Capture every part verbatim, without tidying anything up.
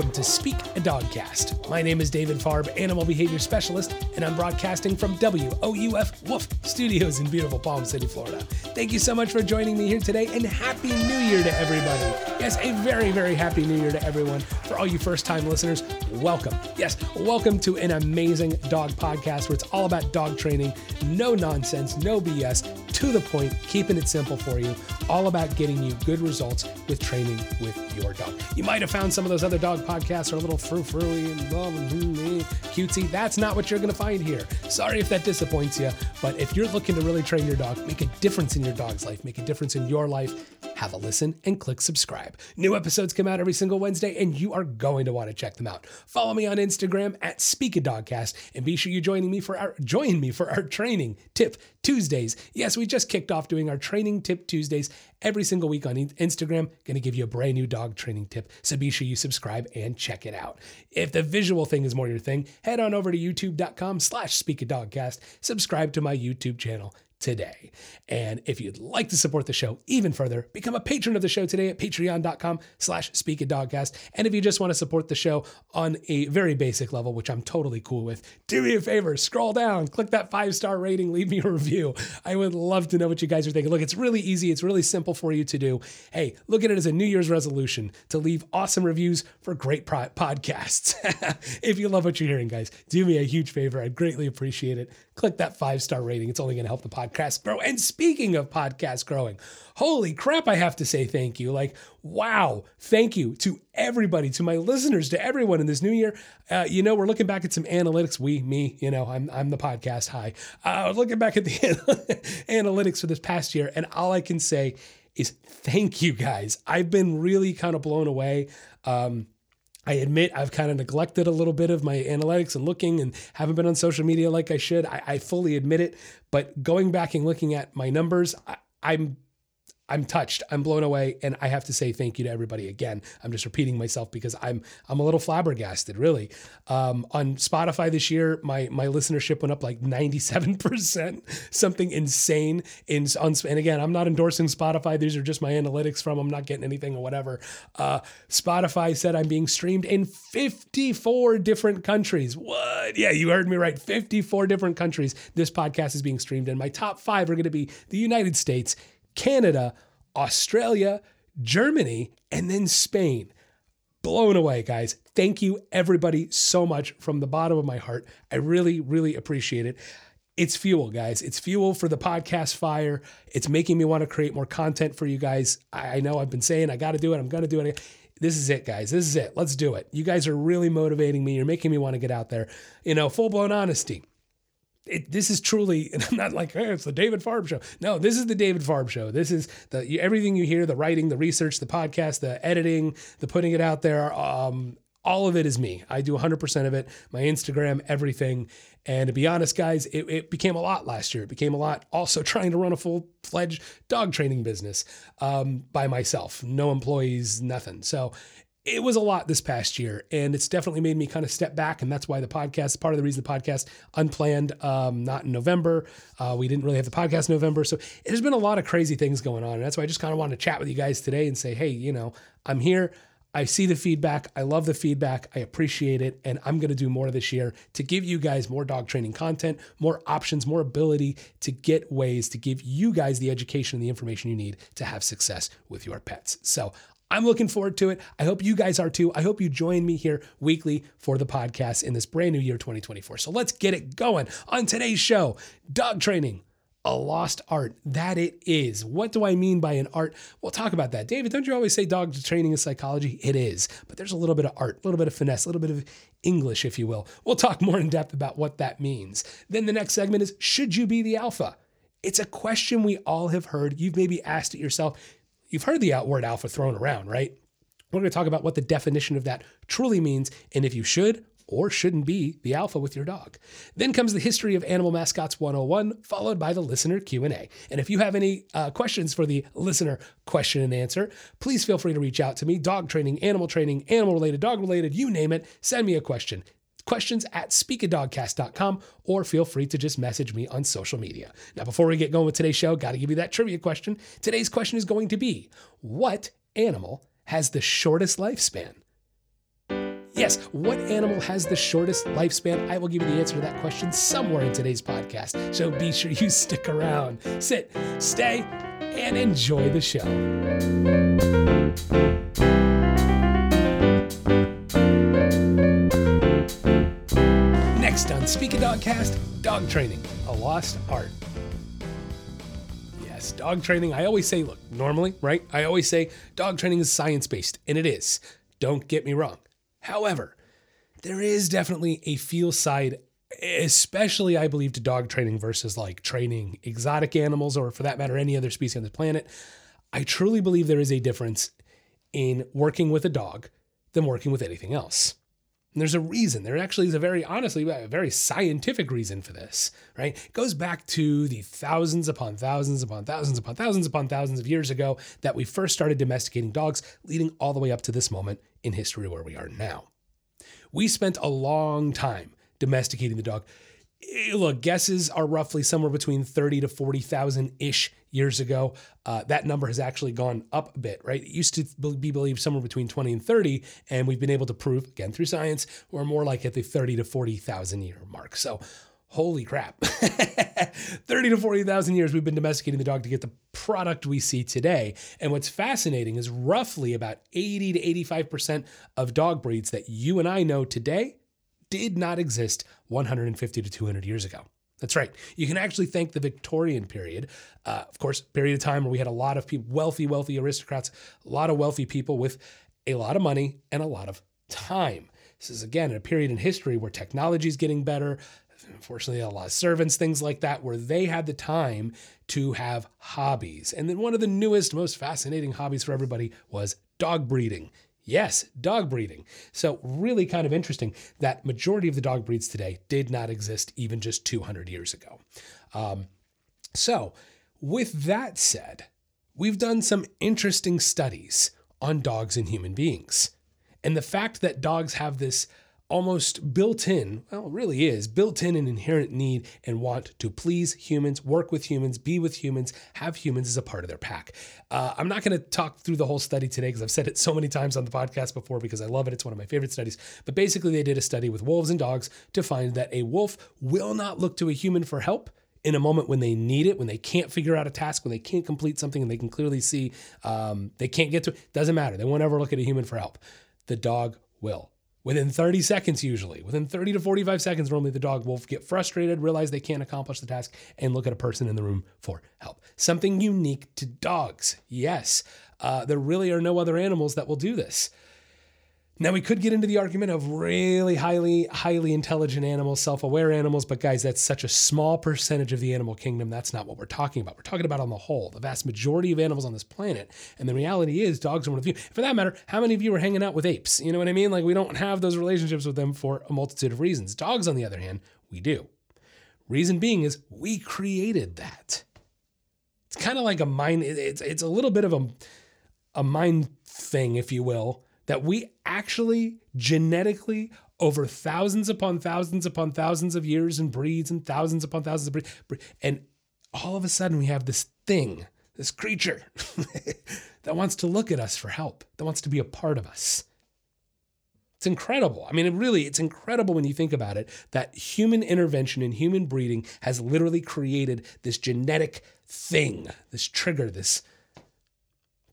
welcome to Speak A Dogcast. My name is David Farb, Animal Behavior Specialist, and I'm broadcasting from W O U F Woof Studios in beautiful Palm City, Florida. Thank you so much for joining me here today, and Happy New Year to everybody. Yes, a very, very Happy New Year to everyone. For all you first-time listeners, welcome. Yes, welcome to an amazing dog podcast where it's all about dog training, no nonsense, no B S, to the point, keeping it simple for you, all about getting you good results with training with your dog. You might have found some of those other dog podcasts are a little frou-frou-y and blah, blah, blah, cutesy. That's not what you're going to find here. Sorry if that disappoints you, but if you're looking to really train your dog, make a difference in your dog's life, make a difference in your life, have a listen and click subscribe. New episodes come out every single Wednesday, and you are going to want to check them out. Follow me on Instagram at Speak A Dogcast, and be sure you joining me for our join me for our Training Tip Tuesdays. Yes, we just kicked off doing our Training Tip Tuesdays every single week on Instagram. Going to give you a brand new dog training tip, so be sure you subscribe and check it out. If the visual thing is more your thing, head on over to youtube dot com slash speak a dogcast. Subscribe to my YouTube channel today. And if you'd like to support the show even further, become a patron of the show today at patreon dot com slash speak a dogcast. And if you just want to support the show on a very basic level, which I'm totally cool with, do me a favor, scroll down, click that five-star rating, leave me a review. I would love to know what you guys are thinking. Look, it's really easy. It's really simple for you to do. Hey, look at it as a New Year's resolution to leave awesome reviews for great pro- podcasts. If you love what you're hearing, guys, do me a huge favor. I'd greatly appreciate it. Click that five-star rating. It's only going to help the podcast grow. And speaking of podcasts growing, holy crap, I have to say thank you. Like, wow, thank you to everybody, to my listeners, to everyone in this new year. Uh, you know, we're looking back at some analytics. We, me, you know, I'm I'm the podcast high. Uh, looking back at the analytics for this past year, and all I can say is thank you, guys. I've been really kind of blown away. Um, I admit I've kind of neglected a little bit of my analytics and looking, and haven't been on social media like I should. I, I fully admit it, but going back and looking at my numbers, I, I'm I'm touched. I'm blown away. And I have to say thank you to everybody again. I'm just repeating myself because I'm I'm a little flabbergasted, really. Um, on Spotify this year, my my listenership went up like ninety-seven percent, something insane. In, on, and again, I'm not endorsing Spotify. These are just my analytics from. I'm not getting anything or whatever. Uh, Spotify said I'm being streamed in fifty-four different countries. What? Yeah, you heard me right. fifty-four different countries this podcast is being streamed in. My top five are going to be the United States, Canada, Australia, Germany, and then Spain. Blown away, guys. Thank you, everybody, so much from the bottom of my heart. I really, really appreciate it. It's fuel, guys. It's fuel for the podcast fire. It's making me want to create more content for you guys. I know I've been saying I got to do it. I'm going to do it. This is it, guys. This is it. Let's do it. You guys are really motivating me. You're making me want to get out there. You know, full-blown honesty. It, this is truly, and I'm not like, hey, it's the David Farb show. No, this is the David Farb show. This is the you, everything you hear, the writing, the research, the podcast, the editing, the putting it out there. Um, all of it is me. I do one hundred percent of it, my Instagram, everything. And to be honest, guys, it, it became a lot last year. It became a lot also trying to run a full-fledged dog training business um, by myself. No employees, nothing. So it was a lot this past year, and it's definitely made me kind of step back, and that's why the podcast, part of the reason the podcast unplanned, um, not in November. Uh, we didn't really have the podcast in November, so there's been a lot of crazy things going on, and that's why I just kind of wanted to chat with you guys today and say, hey, you know, I'm here. I see the feedback. I love the feedback. I appreciate it. And I'm going to do more this year to give you guys more dog training content, more options, more ability to get ways to give you guys the education and the information you need to have success with your pets. So I'm looking forward to it. I hope you guys are too. I hope you join me here weekly for the podcast in this brand new year, twenty twenty-four. So let's get it going. On today's show, dog training, a lost art. That it is. What do I mean by an art? We'll talk about that. David, don't you always say dog training is psychology? It is, but there's a little bit of art, a little bit of finesse, a little bit of English, if you will. We'll talk more in depth about what that means. Then the next segment is, should you be the alpha? It's a question we all have heard. You've maybe asked it yourself. You've heard the word alpha thrown around, right? We're going to talk about what the definition of that truly means and if you should or shouldn't be the alpha with your dog. Then comes the history of animal mascots one oh one, followed by the listener Q and A. And if you have any uh, questions for the listener question and answer, please feel free to reach out to me. Dog training, animal training, animal related, dog related, you name it. Send me a question. Questions at speak a dogcast dot com, or feel free to just message me on social media. Now, before we get going with today's show, got to give you that trivia question. Today's question is going to be, what animal has the shortest lifespan? Yes, what animal has the shortest lifespan? I will give you the answer to that question somewhere in today's podcast, so be sure you stick around. Sit, stay, and enjoy the show. Next on Speak A Dogcast, dog training, a lost art. Yes, dog training. I always say, look, normally, right? I always say dog training is science-based, and it is. Don't get me wrong. However, there is definitely a feel side, especially, I believe, to dog training versus like training exotic animals or, for that matter, any other species on the planet. I truly believe there is a difference in working with a dog than working with anything else. And there's a reason. There actually is a very, honestly, a very scientific reason for this, right? It goes back to the thousands upon thousands upon thousands upon thousands upon thousands of years ago that we first started domesticating dogs, leading all the way up to this moment in history where we are now. We spent a long time domesticating the dog. Look, guesses are roughly somewhere between thirty to forty thousand-ish years ago. Uh, that number has actually gone up a bit, right? It used to be believed somewhere between twenty and thirty, and we've been able to prove, again, through science, we're more like at the thirty to forty thousand year mark. So, holy crap. thirty to forty thousand years we've been domesticating the dog to get the product we see today. And what's fascinating is roughly about eighty to eighty-five percent of dog breeds that you and I know today did not exist one hundred fifty to two hundred years ago. That's right. You can actually thank the Victorian period. Uh, of course, period of time where we had a lot of people, wealthy, wealthy aristocrats, a lot of wealthy people with a lot of money and a lot of time. This is, again, a period in history where technology is getting better. Unfortunately, a lot of servants, things like that, where they had the time to have hobbies. And then one of the newest, most fascinating hobbies for everybody was dog breeding. Yes, dog breeding. So really kind of interesting that majority of the dog breeds today did not exist even just two hundred years ago. Um, so with that said, we've done some interesting studies on dogs and human beings. And the fact that dogs have this almost built-in, well, it really is, built-in and inherent need and want to please humans, work with humans, be with humans, have humans as a part of their pack. Uh, I'm not going to talk through the whole study today because I've said it so many times on the podcast before because I love it. It's one of my favorite studies. But basically, they did a study with wolves and dogs to find that a wolf will not look to a human for help in a moment when they need it, when they can't figure out a task, when they can't complete something and they can clearly see um, they can't get to it. Doesn't matter. They won't ever look at a human for help. The dog will. Within thirty seconds, usually, within thirty to forty-five seconds, normally the dog will get frustrated, realize they can't accomplish the task, and look at a person in the room for help. Something unique to dogs. Yes, uh, there really are no other animals that will do this. Now, we could get into the argument of really highly, highly intelligent animals, self-aware animals, but guys, that's such a small percentage of the animal kingdom. That's not what we're talking about. We're talking about on the whole, the vast majority of animals on this planet. And the reality is dogs are one of the few. For that matter, how many of you are hanging out with apes? You know what I mean? Like, we don't have those relationships with them for a multitude of reasons. Dogs, on the other hand, we do. Reason being is we created that. It's kind of like a mind, it's, it's a little bit of a, a mind thing, if you will, that we actually genetically over thousands upon thousands upon thousands of years and breeds and thousands upon thousands of breeds. And all of a sudden we have this thing, this creature that wants to look at us for help, that wants to be a part of us. It's incredible. I mean, it really, it's incredible when you think about it, that human intervention and human breeding has literally created this genetic thing, this trigger, this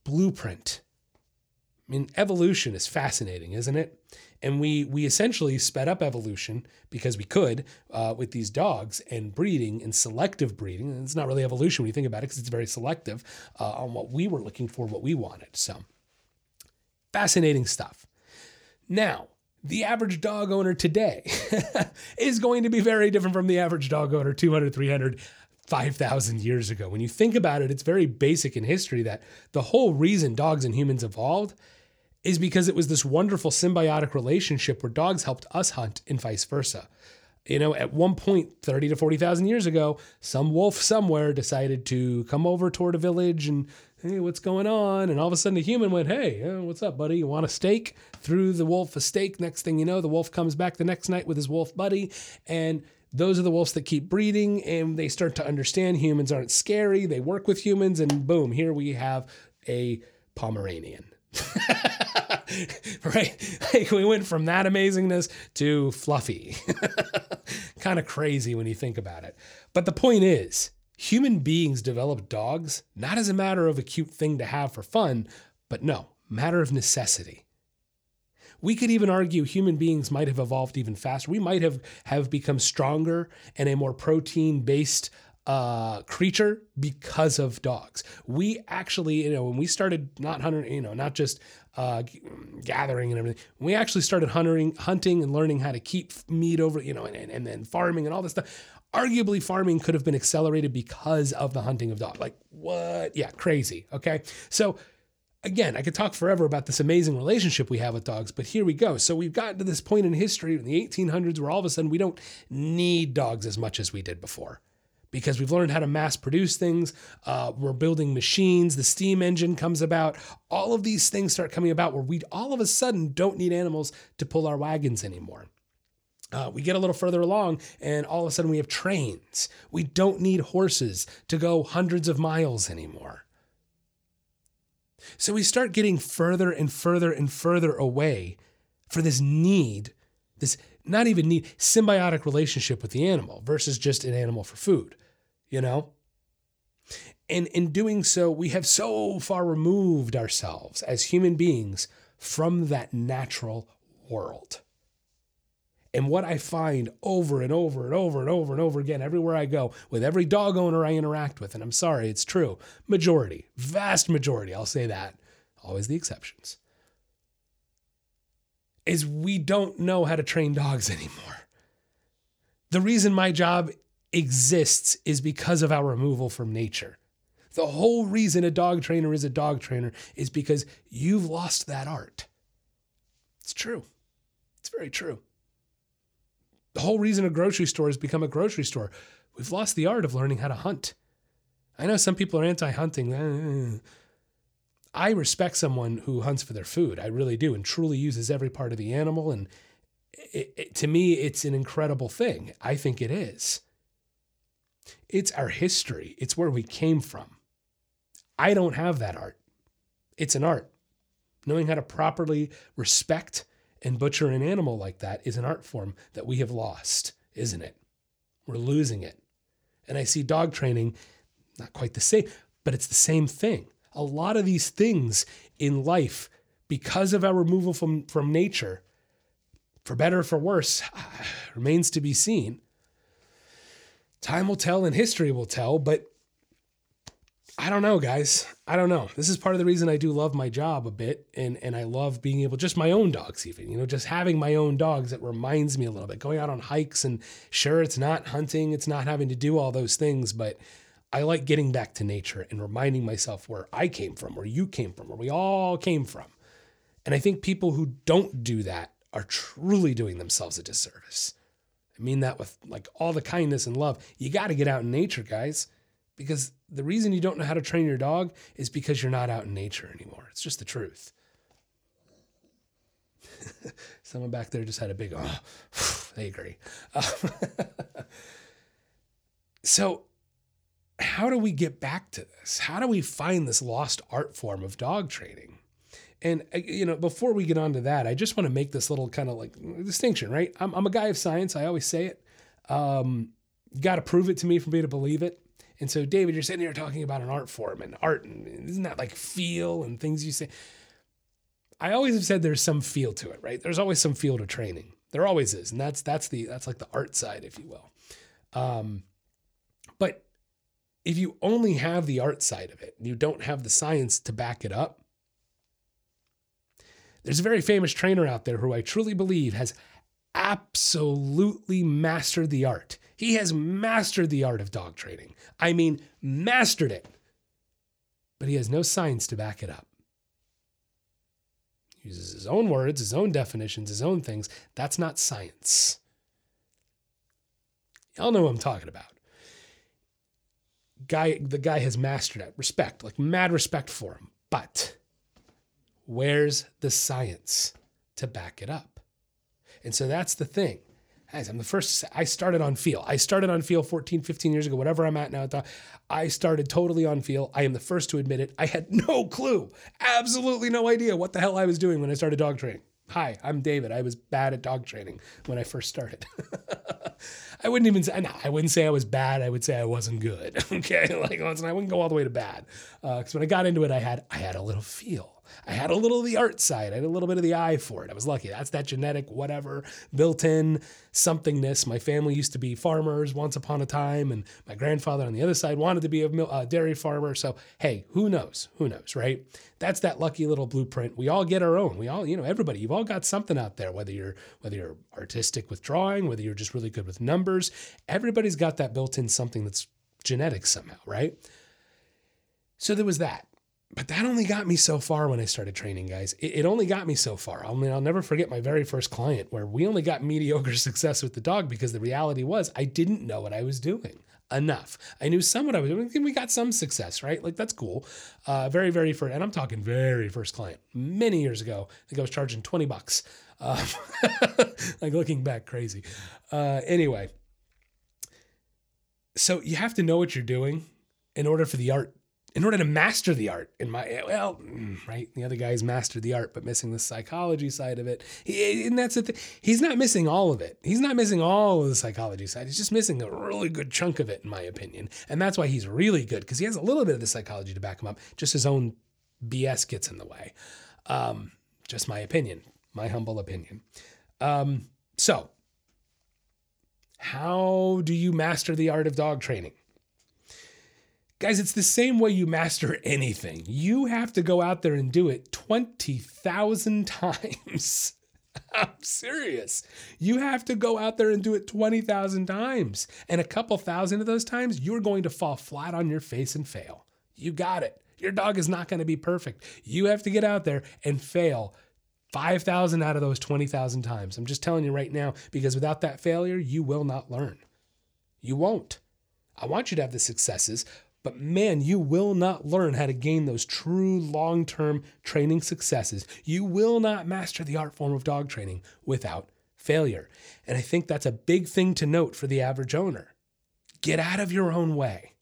blueprint. I mean, evolution is fascinating, isn't it? And we we essentially sped up evolution because we could uh, with these dogs and breeding and selective breeding. And it's not really evolution when you think about it because it's very selective uh, on what we were looking for, what we wanted. So, fascinating stuff. Now, the average dog owner today is going to be very different from the average dog owner two hundred, three hundred, five thousand years ago. When you think about it, it's very basic in history that the whole reason dogs and humans evolved is because it was this wonderful symbiotic relationship where dogs helped us hunt and vice versa. You know, at one point, thirty to forty thousand years ago, some wolf somewhere decided to come over toward a village and, hey, what's going on? And all of a sudden a human went, hey, what's up, buddy? You want a steak? Threw the wolf a steak. Next thing you know, the wolf comes back the next night with his wolf buddy. And those are the wolves that keep breeding and they start to understand humans aren't scary. They work with humans and boom, here we have a Pomeranian. Right? Like we went from that amazingness to fluffy. Kind of crazy when you think about it. But the point is, human beings develop dogs not as a matter of a cute thing to have for fun, but no, matter of necessity. We could even argue human beings might have evolved even faster. We might have, have become stronger and a more protein-based uh, creature because of dogs. We actually, you know, when we started not hunting, you know, not just uh, gathering and everything, we actually started hunting, hunting and learning how to keep meat over, you know, and, and, and then farming and all this stuff. Arguably, farming could have been accelerated because of the hunting of dogs. Like, what? Yeah, crazy, okay? So, again, I could talk forever about this amazing relationship we have with dogs, but here we go. So we've gotten to this point in history in the eighteen hundreds where all of a sudden we don't need dogs as much as we did before because we've learned how to mass produce things. Uh, we're building machines. The steam engine comes about. All of these things start coming about where we all of a sudden don't need animals to pull our wagons anymore. Uh, we get a little further along and all of a sudden we have trains. We don't need horses to go hundreds of miles anymore. So we start getting further and further and further away for this need, this not even need, symbiotic relationship with the animal versus just an animal for food, you know? And in doing so, we have so far removed ourselves as human beings from that natural world. And what I find over and over and over and over and over again, everywhere I go, with every dog owner I interact with, and I'm sorry, it's true, majority, vast majority, I'll say that, always the exceptions, is we don't know how to train dogs anymore. The reason my job exists is because of our removal from nature. The whole reason a dog trainer is a dog trainer is because you've lost that art. It's true. It's very true. The whole reason a grocery store has become a grocery store. We've lost the art of learning how to hunt. I know some people are anti-hunting. I respect someone who hunts for their food. I really do, and truly uses every part of the animal. And it, it, to me, it's an incredible thing. I think it is. It's our history. It's where we came from. I don't have that art. It's an art. Knowing how to properly respect and butcher an animal like that is an art form that we have lost, isn't it? We're losing it. And I see dog training, not quite the same, but it's the same thing. A lot of these things in life, because of our removal from, from nature, for better or for worse, remains to be seen. Time will tell and history will tell, but I don't know, guys. I don't know. This is part of the reason I do love my job a bit, and, and I love being able, just my own dogs even, you know, just having my own dogs, it reminds me a little bit. Going out on hikes, and sure, it's not hunting, it's not having to do all those things, but I like getting back to nature and reminding myself where I came from, where you came from, where we all came from. And I think people who don't do that are truly doing themselves a disservice. I mean that with like all the kindness and love. You got to get out in nature, guys. Because the reason you don't know how to train your dog is because you're not out in nature anymore. It's just the truth. Someone back there just had a big, oh, they agree. Uh, so how do we get back to this? How do we find this lost art form of dog training? And, you know, before we get on to that, I just want to make this little kind of like distinction, right? I'm, I'm a guy of science. I always say it. Um, you got to prove it to me for me to believe it. And so, David, you're sitting here talking about an art form and art, and isn't that like feel and things you say? I always have said there's some feel to it, right? There's always some feel to training. There always is. And that's, that's the, that's like the art side, if you will. Um, but if you only have the art side of it, and you don't have the science to back it up. There's a very famous trainer out there who I truly believe has absolutely mastered the art. He has mastered the art of dog training. I mean, mastered it. But he has no science to back it up. He uses his own words, his own definitions, his own things. That's not science. Y'all know what I'm talking about. Guy, the guy has mastered it. Respect, like mad respect for him. But where's the science to back it up? And so that's the thing. Guys, I'm the first. I started on feel. I started on feel fourteen, fifteen years ago, whatever I'm at now. I started totally on feel. I am the first to admit it. I had no clue, absolutely no idea what the hell I was doing when I started dog training. Hi, I'm David. I was bad at dog training when I first started. I wouldn't even say, no, I wouldn't say I was bad. I would say I wasn't good. Okay. Like, I wouldn't go all the way to bad. Uh, cause when I got into it, I had, I had a little feel. I had a little of the art side. I had a little bit of the eye for it. I was lucky. That's that genetic, whatever, built-in somethingness. My family used to be farmers once upon a time. And my grandfather on the other side wanted to be a uh, dairy farmer. So, hey, who knows? Who knows, right? That's that lucky little blueprint. We all get our own. We all, you know, everybody, you've all got something out there, whether you're, whether you're artistic with drawing, whether you're just really good with numbers, everybody's got that built-in something that's genetic somehow, right? So there was that. But that only got me so far when I started training, guys. It, it only got me so far. I mean, I'll never forget my very first client where we only got mediocre success with the dog because the reality was I didn't know what I was doing enough. I knew some what I was doing. We got some success, right? Like, that's cool. Uh, very, very first, and I'm talking very first client. Many years ago, I think I was charging twenty bucks. Uh, like, looking back, crazy. Uh, anyway, so you have to know what you're doing in order for the art In order to master the art, in my, well, right, the other guy's mastered the art, but missing the psychology side of it. He, and that's the thing. He's not missing all of it. He's not missing all of the psychology side. He's just missing a really good chunk of it, in my opinion. And that's why he's really good, because he has a little bit of the psychology to back him up. Just his own B S gets in the way. Um, just my opinion, my humble opinion. Um, so, how do you master the art of dog training? Guys, it's the same way you master anything. You have to go out there and do it twenty thousand times. I'm serious. You have to go out there and do it twenty thousand times. And a couple thousand of those times, you're going to fall flat on your face and fail. You got it. Your dog is not going to be perfect. You have to get out there and fail five thousand out of those twenty thousand times. I'm just telling you right now, because without that failure, you will not learn. You won't. I want you to have the successes, but man, you will not learn how to gain those true long-term training successes. You will not master the art form of dog training without failure. And I think that's a big thing to note for the average owner. Get out of your own way.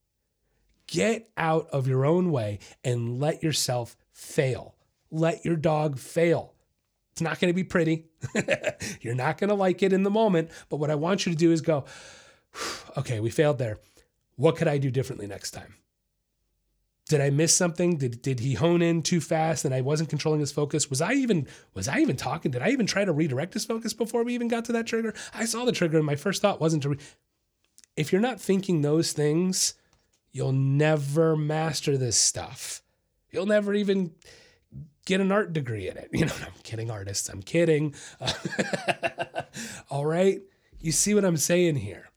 Get out of your own way and let yourself fail. Let your dog fail. It's not going to be pretty. You're not going to like it in the moment. But what I want you to do is go, okay, we failed there. What could I do differently next time? Did I miss something? Did did he hone in too fast and I wasn't controlling his focus? Was I even was I even talking? Did I even try to redirect his focus before we even got to that trigger? I saw the trigger and my first thought wasn't to... Re- if you're not thinking those things, you'll never master this stuff. You'll never even get an art degree in it. You know, I'm kidding, artists. I'm kidding. All right? You see what I'm saying here?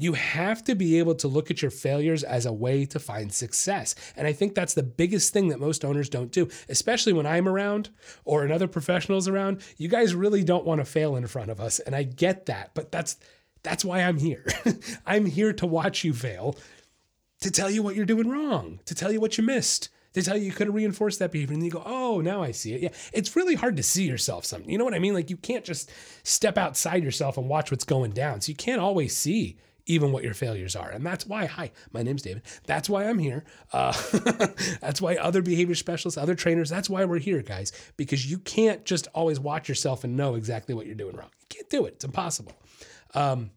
You have to be able to look at your failures as a way to find success. And I think that's the biggest thing that most owners don't do, especially when I'm around or another professional's around. You guys really don't want to fail in front of us. And I get that, but that's that's why I'm here. I'm here to watch you fail, to tell you what you're doing wrong, to tell you what you missed, to tell you you could have reinforced that behavior. And you go, oh, now I see it. Yeah, it's really hard to see yourself something. You know what I mean? Like, you can't just step outside yourself and watch what's going down. So you can't always see even what your failures are. And that's why, hi, my name's David. That's why I'm here. Uh, that's why other behavior specialists, other trainers, that's why we're here, guys, because you can't just always watch yourself and know exactly what you're doing wrong. You can't do it. It's impossible. Um,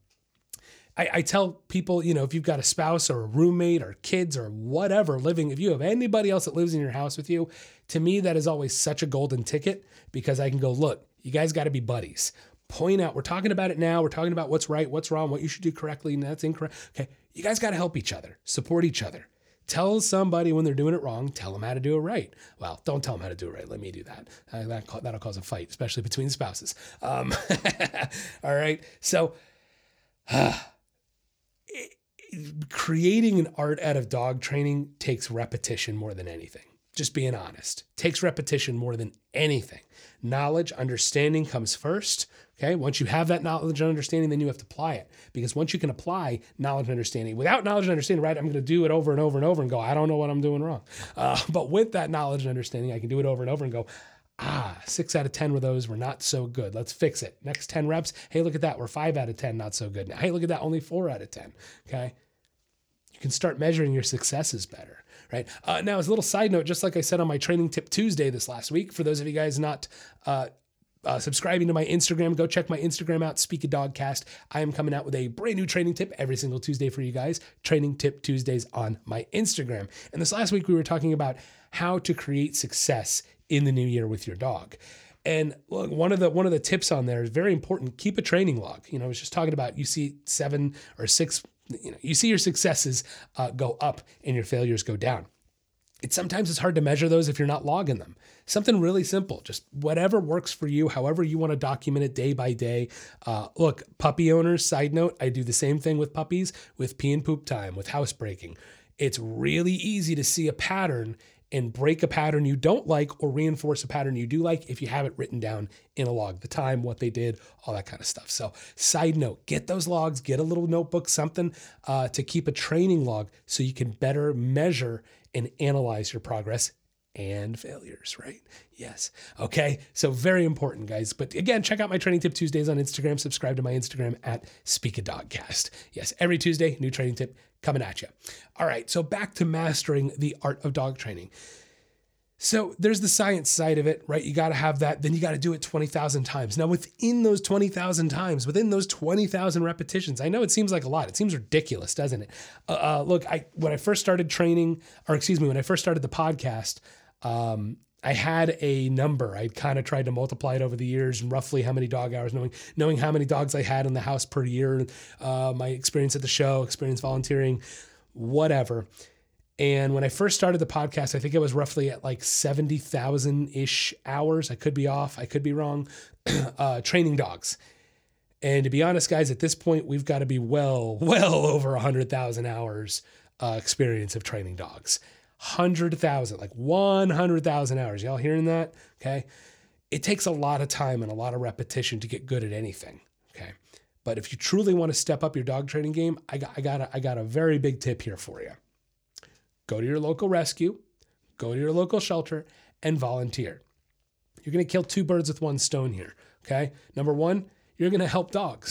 I, I tell people, you know, if you've got a spouse or a roommate or kids or whatever living, if you have anybody else that lives in your house with you, to me, that is always such a golden ticket, because I can go, look, you guys got to be buddies. Point out, we're talking about it now. We're talking about what's right, what's wrong, what you should do correctly, and that's incorrect. Okay, you guys got to help each other, support each other. Tell somebody when they're doing it wrong, tell them how to do it right. Well, don't tell them how to do it right. Let me do that. Uh, that that'll cause a fight, especially between spouses. Um, all right, so uh, it, creating an art out of dog training takes repetition more than anything. Just being honest, takes repetition more than anything. Knowledge, understanding comes first. Okay. Once you have that knowledge and understanding, then you have to apply it, because once you can apply knowledge and understanding without knowledge and understanding, right, I'm going to do it over and over and over and go, I don't know what I'm doing wrong. Uh, but with that knowledge and understanding, I can do it over and over and go, ah, six out of ten of those were not so good. Let's fix it. Next ten reps, hey, look at that. We're five out of ten, not so good. Now, hey, look at that, only four out of ten, okay? You can start measuring your successes better, right? Uh, now, as a little side note, just like I said on my Training Tip Tuesday this last week, for those of you guys not uh, uh, subscribing to my Instagram, go check my Instagram out, Speak A Dogcast. I am coming out with a brand new training tip every single Tuesday for you guys, Training Tip Tuesdays on my Instagram. And this last week, we were talking about how to create success in the new year with your dog. And look, one of the one of the tips on there is very important. Keep a training log. You know, I was just talking about you see seven or six, you know, you see your successes uh, go up and your failures go down. It's sometimes it's hard to measure those if you're not logging them. Something really simple, just whatever works for you, however you want to document it day by day. Uh, look, puppy owners, side note, I do the same thing with puppies, with pee and poop time, with housebreaking. It's really easy to see a pattern and break a pattern you don't like or reinforce a pattern you do like if you have it written down in a log, the time, what they did, all that kind of stuff. So side note, get those logs, get a little notebook, something uh, to keep a training log so you can better measure and analyze your progress and failures, right? Yes. Okay. So very important, guys. But again, check out my Training Tip Tuesdays on Instagram. Subscribe to my Instagram at Speak A Dogcast. Yes. Every Tuesday, new training tip coming at you. All right. So back to mastering the art of dog training. So there's the science side of it, right? You got to have that. Then you got to do it twenty thousand times. Now within those twenty thousand times, within those twenty thousand repetitions, I know it seems like a lot. It seems ridiculous, doesn't it? Uh, uh, look, I, when I first started training, or excuse me, when I first started the podcast, Um, I had a number. I kind of tried to multiply it over the years and roughly how many dog hours, knowing, knowing how many dogs I had in the house per year, uh, my experience at the show, experience volunteering, whatever. And when I first started the podcast, I think it was roughly at like seventy thousand ish hours. I could be off. I could be wrong. uh, training dogs. And to be honest, guys, at this point, we've got to be well, well over a hundred thousand hours, uh, experience of training dogs. one hundred thousand, like one hundred thousand hours. Y'all hearing that? Okay. It takes a lot of time and a lot of repetition to get good at anything. Okay. But if you truly want to step up your dog training game, I got, I got, a, I got a very big tip here for you. Go to your local rescue, go to your local shelter and volunteer. You're going to kill two birds with one stone here. Okay. Number one, you're going to help dogs.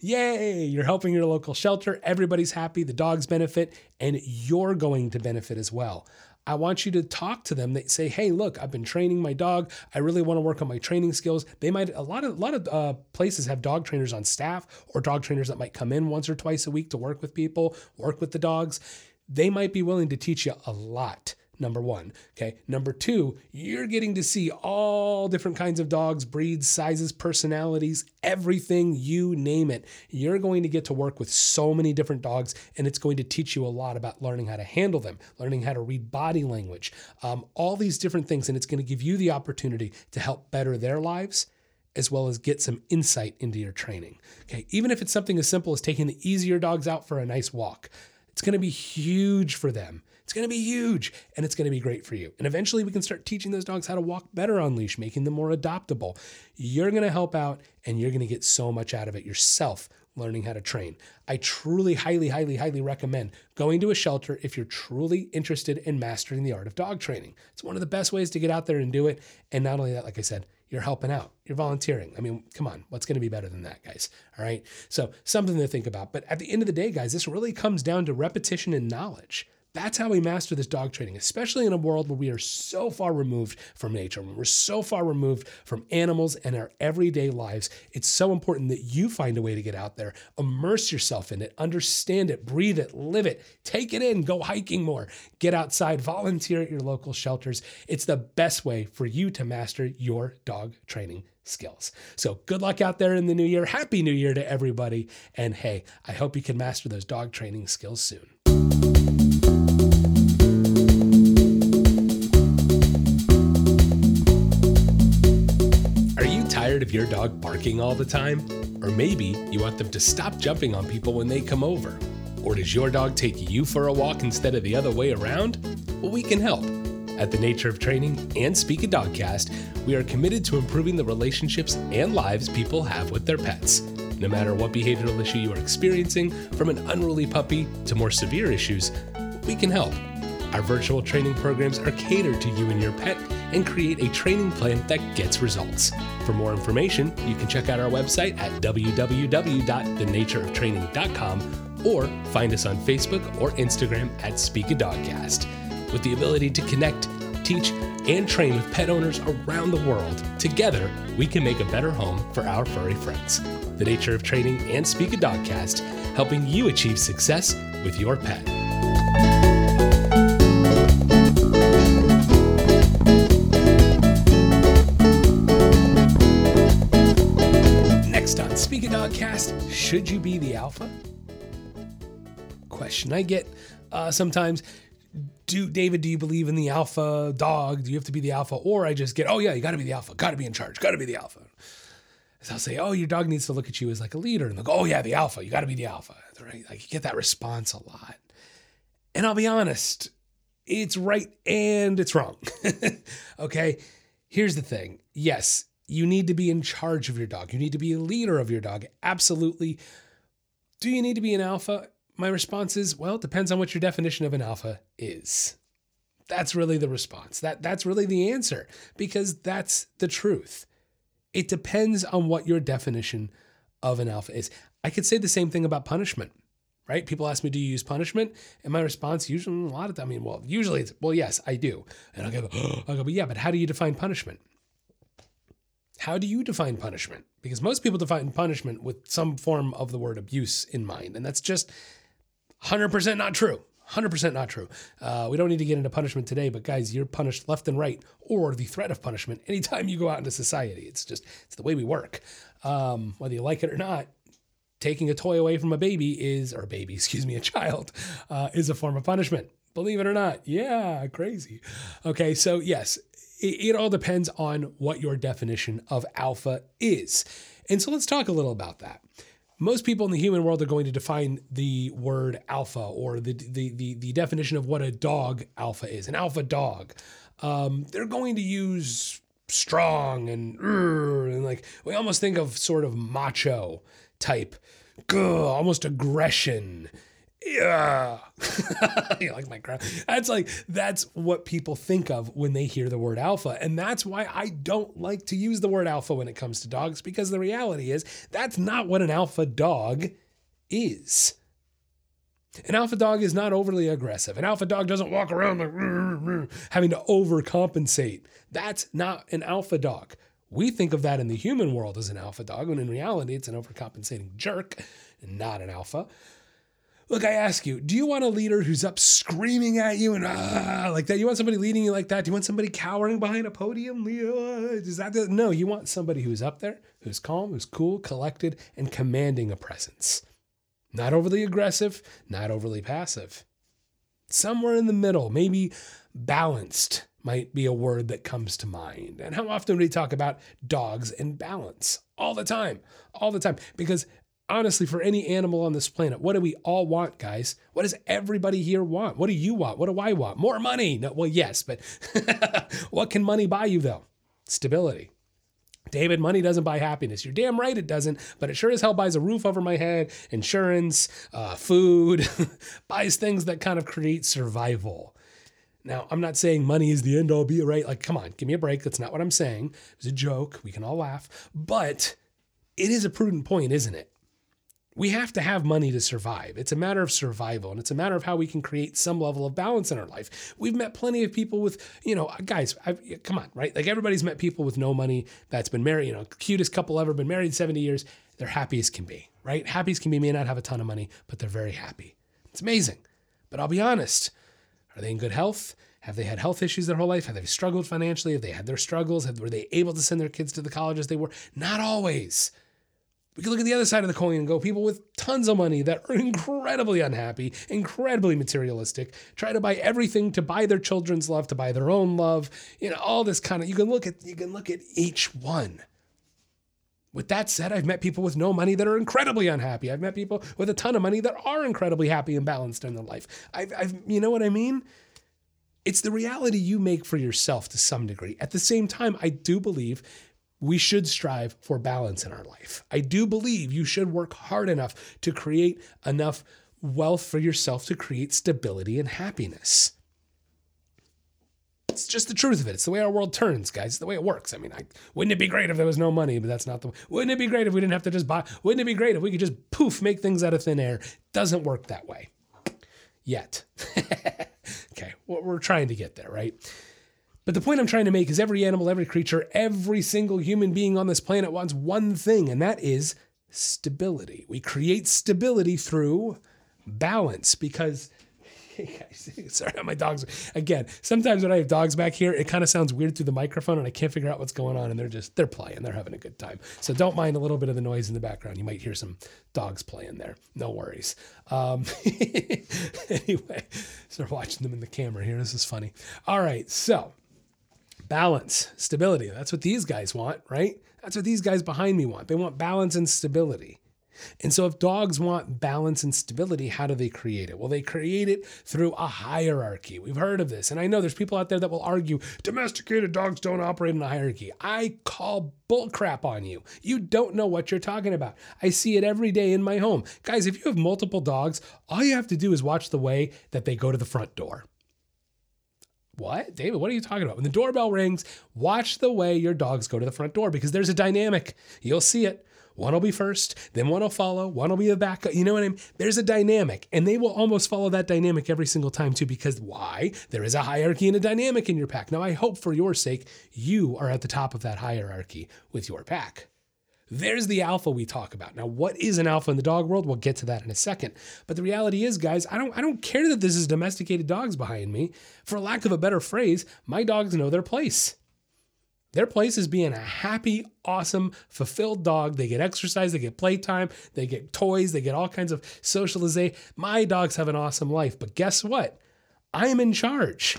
Yay. You're helping your local shelter. Everybody's happy. The dogs benefit and you're going to benefit as well. I want you to talk to them. They say, hey, look, I've been training my dog. I really want to work on my training skills. They might, a lot of, a lot of uh, places have dog trainers on staff or dog trainers that might come in once or twice a week to work with people, work with the dogs. They might be willing to teach you a lot. Number one. Okay. Number two, you're getting to see all different kinds of dogs, breeds, sizes, personalities, everything, you name it. You're going to get to work with so many different dogs and it's going to teach you a lot about learning how to handle them, learning how to read body language, um, all these different things. And it's going to give you the opportunity to help better their lives as well as get some insight into your training. Okay. Even if it's something as simple as taking the easier dogs out for a nice walk, it's going to be huge for them. It's going to be huge and it's going to be great for you. And eventually we can start teaching those dogs how to walk better on leash, making them more adoptable. You're going to help out and you're going to get so much out of it yourself learning how to train. I truly, highly, highly, highly recommend going to a shelter if you're truly interested in mastering the art of dog training. It's one of the best ways to get out there and do it. And not only that, like I said, you're helping out, you're volunteering. I mean, come on, what's going to be better than that, guys? All right. So something to think about. But at the end of the day, guys, this really comes down to repetition and knowledge. That's how we master this dog training, especially in a world where we are so far removed from nature, when we're so far removed from animals and our everyday lives. It's so important that you find a way to get out there, immerse yourself in it, understand it, breathe it, live it, take it in, go hiking more, get outside, volunteer at your local shelters. It's the best way for you to master your dog training skills. So good luck out there in the new year. Happy New Year to everybody. And hey, I hope you can master those dog training skills soon. Of your dog barking all the time? Or maybe you want them to stop jumping on people when they come over. Or does your dog take you for a walk instead of the other way around? Well, we can help. At The Nature of Training and Speak A Dogcast, we are committed to improving the relationships and lives people have with their pets. No matter what behavioral issue you are experiencing, from an unruly puppy to more severe issues, we can help. Our virtual training programs are catered to you and your pet and create a training plan that gets results. For more information, you can check out our website at w w w dot the nature of training dot com or find us on Facebook or Instagram at Speak A Dogcast. With the ability to connect, teach, and train with pet owners around the world, together we can make a better home for our furry friends. The Nature of Training and Speak A Dogcast, helping you achieve success with your pet. Next on Speak A Dogcast, should you be the alpha? Question I get uh, sometimes. Do David, do you believe in the alpha dog? Do you have to be the alpha? Or I just get, oh yeah, you got to be the alpha. Got to be in charge. Got to be the alpha. So I'll say, oh, your dog needs to look at you as like a leader. And they'll go, oh yeah, the alpha. You got to be the alpha. Right? Like you get that response a lot. And I'll be honest, it's right and it's wrong. Okay. Here's the thing. Yes, you need to be in charge of your dog. You need to be a leader of your dog. Absolutely. Do you need to be an alpha? My response is, well, it depends on what your definition of an alpha is. That's really the response. That, that's really the answer, because that's the truth. It depends on what your definition of an alpha is. I could say the same thing about punishment, right? People ask me, do you use punishment? And my response usually, a lot of time, I mean, well, usually it's, well, yes, I do. And I'll go, oh, I'll go, but yeah, but how do you define punishment? How do you define punishment? Because most people define punishment with some form of the word abuse in mind. And that's just one hundred percent not true. one hundred percent not true. Uh, we don't need to get into punishment today, but guys, you're punished left and right, or the threat of punishment anytime you go out into society. It's just, it's the way we work. Um, whether you like it or not, taking a toy away from a baby is, or baby, excuse me, a child, uh, is a form of punishment. Believe it or not. Yeah, crazy. Okay, so yes, it, it all depends on what your definition of alpha is. And so let's talk a little about that. Most people in the human world are going to define the word alpha, or the the the, the definition of what a dog alpha is, an alpha dog. Um, they're going to use strong and and like we almost think of sort of macho type, almost aggression. Yeah, you like my crap. That's like that's what people think of when they hear the word alpha, and that's why I don't like to use the word alpha when it comes to dogs, because the reality is that's not what an alpha dog is. An alpha dog is not overly aggressive. An alpha dog doesn't walk around like rrr, rrr, having to overcompensate. That's not an alpha dog. We think of that in the human world as an alpha dog, when in reality it's an overcompensating jerk, not an alpha. Look, I ask you, do you want a leader who's up screaming at you and ah, like that? You want somebody leading you like that? Do you want somebody cowering behind a podium? Is that the, no, you want somebody who's up there, who's calm, who's cool, collected, and commanding a presence. Not overly aggressive, not overly passive. Somewhere in the middle, maybe balanced might be a word that comes to mind. And how often do we talk about dogs and balance? All the time, all the time, because honestly, for any animal on this planet, what do we all want, guys? What does everybody here want? What do you want? What do I want? More money. No, well, yes, but what can money buy you, though? Stability. David, money doesn't buy happiness. You're damn right it doesn't, but it sure as hell buys a roof over my head, insurance, uh, food, buys things that kind of create survival. Now, I'm not saying money is the end-all be-all, right? Like, come on, give me a break. That's not what I'm saying. It was a joke. We can all laugh, but it is a prudent point, isn't it? We have to have money to survive. It's a matter of survival, and it's a matter of how we can create some level of balance in our life. We've met plenty of people with, you know, guys, I've, come on, right? Like everybody's met people with no money that's been married, you know, cutest couple ever, been married seventy years. They're happy as can be, right? Happy as can be, may not have a ton of money, but they're very happy. It's amazing. But I'll be honest, are they in good health? Have they had health issues their whole life? Have they struggled financially? Have they had their struggles? Have, were they able to send their kids to the colleges they were? Not always. We can look at the other side of the coin and go, people with tons of money that are incredibly unhappy, incredibly materialistic, try to buy everything to buy their children's love, to buy their own love, you know, all this kind of, you can look at, you can look at each one. With that said, I've met people with no money that are incredibly unhappy. I've met people with a ton of money that are incredibly happy and balanced in their life. I've, I've, you know what I mean? It's the reality you make for yourself to some degree. At the same time, I do believe we should strive for balance in our life. I do believe you should work hard enough to create enough wealth for yourself to create stability and happiness. That's just the truth of it. It's the way our world turns, guys. It's the way it works. I mean, I, wouldn't it be great if there was no money? But that's not the way. Wouldn't it be great if we didn't have to just buy? Wouldn't it be great if we could just poof, make things out of thin air? Doesn't work that way. Yet. Okay, well, we're trying to get there, right? But the point I'm trying to make is every animal, every creature, every single human being on this planet wants one thing, and that is stability. We create stability through balance because... Sorry, my dogs. Again, sometimes when I have dogs back here, it kind of sounds weird through the microphone and I can't figure out what's going on. And they're just, they're playing. They're having a good time. So don't mind a little bit of the noise in the background. You might hear some dogs playing there. No worries. Um, anyway, so we're watching them in the camera here. This is funny. All right. So balance, stability. That's what these guys want, right? That's what these guys behind me want. They want balance and stability. And so if dogs want balance and stability, how do they create it? Well, they create it through a hierarchy. We've heard of this. And I know there's people out there that will argue, domesticated dogs don't operate in a hierarchy. I call bullcrap on you. You don't know what you're talking about. I see it every day in my home. Guys, if you have multiple dogs, all you have to do is watch the way that they go to the front door. What? David, what are you talking about? When the doorbell rings, watch the way your dogs go to the front door because there's a dynamic. You'll see it. One will be first, then one will follow, one will be the backup. You know what I mean? There's a dynamic, and they will almost follow that dynamic every single time too, because why? There is a hierarchy and a dynamic in your pack. Now, I hope for your sake, you are at the top of that hierarchy with your pack. There's the alpha we talk about. Now, what is an alpha in the dog world? We'll get to that in a second. But the reality is, guys, I don't I don't care that this is domesticated dogs behind me. For lack of a better phrase, my dogs know their place. Their place is being a happy, awesome, fulfilled dog. They get exercise, they get playtime, they get toys, they get all kinds of socialization. My dogs have an awesome life, but guess what? I'm in charge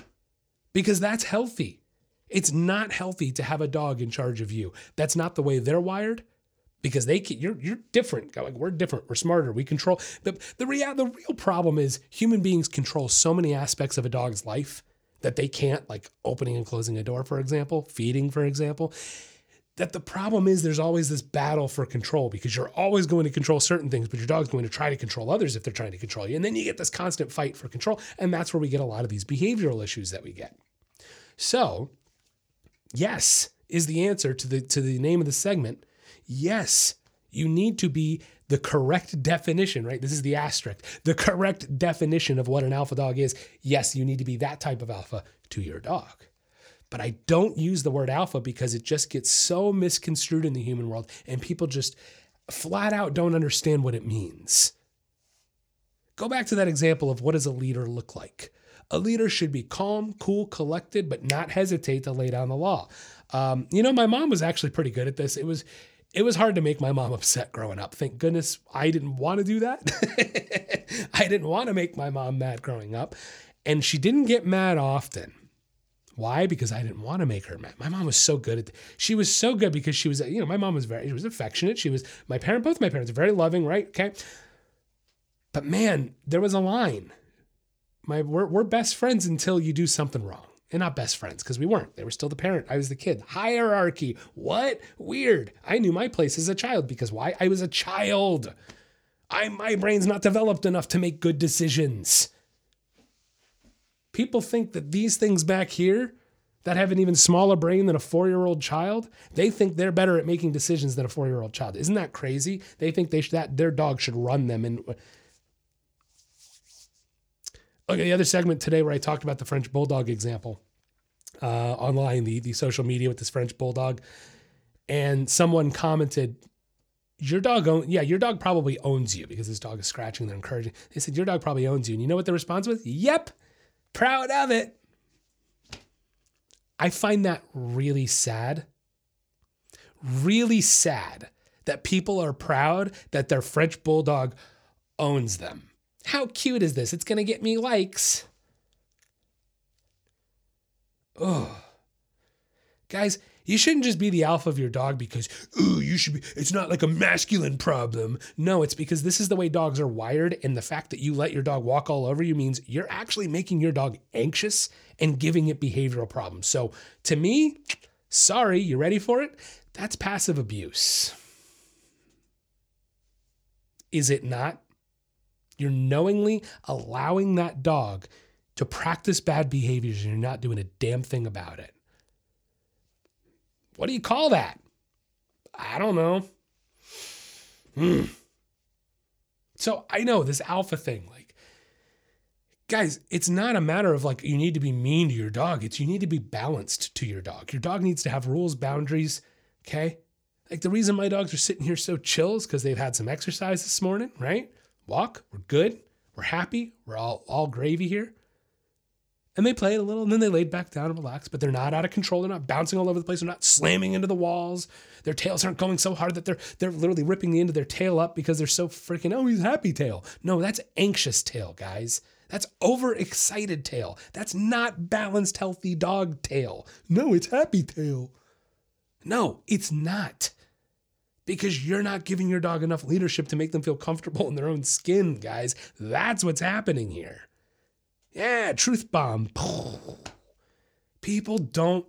because that's healthy. It's not healthy to have a dog in charge of you. That's not the way they're wired because they can, you're you're different. Like we're different, we're smarter, we control. The the real the real problem is human beings control so many aspects of a dog's life that they can't, like opening and closing a door, for example, feeding, for example, that the problem is there's always this battle for control because you're always going to control certain things, but your dog's going to try to control others if they're trying to control you. And then you get this constant fight for control. And that's where we get a lot of these behavioral issues that we get. So yes, is the answer to the, to the name of the segment. Yes, you need to be the correct definition, right? This is the asterisk. The correct definition of what an alpha dog is. Yes, you need to be that type of alpha to your dog. But I don't use the word alpha because it just gets so misconstrued in the human world and people just flat out don't understand what it means. Go back to that example of what does a leader look like? A leader should be calm, cool, collected, but not hesitate to lay down the law. Um, you know, my mom was actually pretty good at this. It was... It was hard to make my mom upset growing up. Thank goodness I didn't want to do that. I didn't want to make my mom mad growing up. And she didn't get mad often. Why? Because I didn't want to make her mad. My mom was so good at, th- she was so good because she was, you know, my mom was very, she was affectionate. She was, my parent, both my parents are very loving, right? Okay. But man, there was a line. My, we're, we're best friends until you do something wrong. And not best friends, because we weren't. They were still the parent. I was the kid. Hierarchy. What? Weird. I knew my place as a child, because why? I was a child. I, my brain's not developed enough to make good decisions. People think that these things back here, that have an even smaller brain than a four-year-old child, they think they're better at making decisions than a four-year-old child. Isn't that crazy? They think they should, that their dog should run them in... Okay, the other segment today where I talked about the French bulldog example uh, online, the, the social media with this French bulldog, and someone commented, your dog, own, yeah, your dog probably owns you because this dog is scratching, they're encouraging. They said, your dog probably owns you. And you know what the response was? Yep, proud of it. I find that really sad, really sad that people are proud that their French bulldog owns them. How cute is this? It's going to get me likes. Oh, guys, you shouldn't just be the alpha of your dog because, ooh, you should be, it's not like a masculine problem. No, it's because this is the way dogs are wired. And the fact that you let your dog walk all over you means you're actually making your dog anxious and giving it behavioral problems. So to me, sorry, you ready for it? That's passive abuse. Is it not? You're knowingly allowing that dog to practice bad behaviors and you're not doing a damn thing about it. What do you call that? I don't know. Mm. So I know this alpha thing, like, guys, it's not a matter of like, you need to be mean to your dog. It's you need to be balanced to your dog. Your dog needs to have rules, boundaries. Okay. Like the reason my dogs are sitting here so chill is because they've had some exercise this morning, right? Walk. We're good. We're happy. We're all, all gravy here. And they played a little, and then they laid back down and relaxed, but they're not out of control. They're not bouncing all over the place. They're not slamming into the walls. Their tails aren't going so hard that they're they're literally ripping the end of their tail up because they're so freaking, oh, he's happy tail. No, that's anxious tail, guys. That's overexcited tail. That's not balanced, healthy dog tail. No, it's happy tail. No, it's not. Because you're not giving your dog enough leadership to make them feel comfortable in their own skin, guys. That's what's happening here. Yeah, truth bomb. People don't...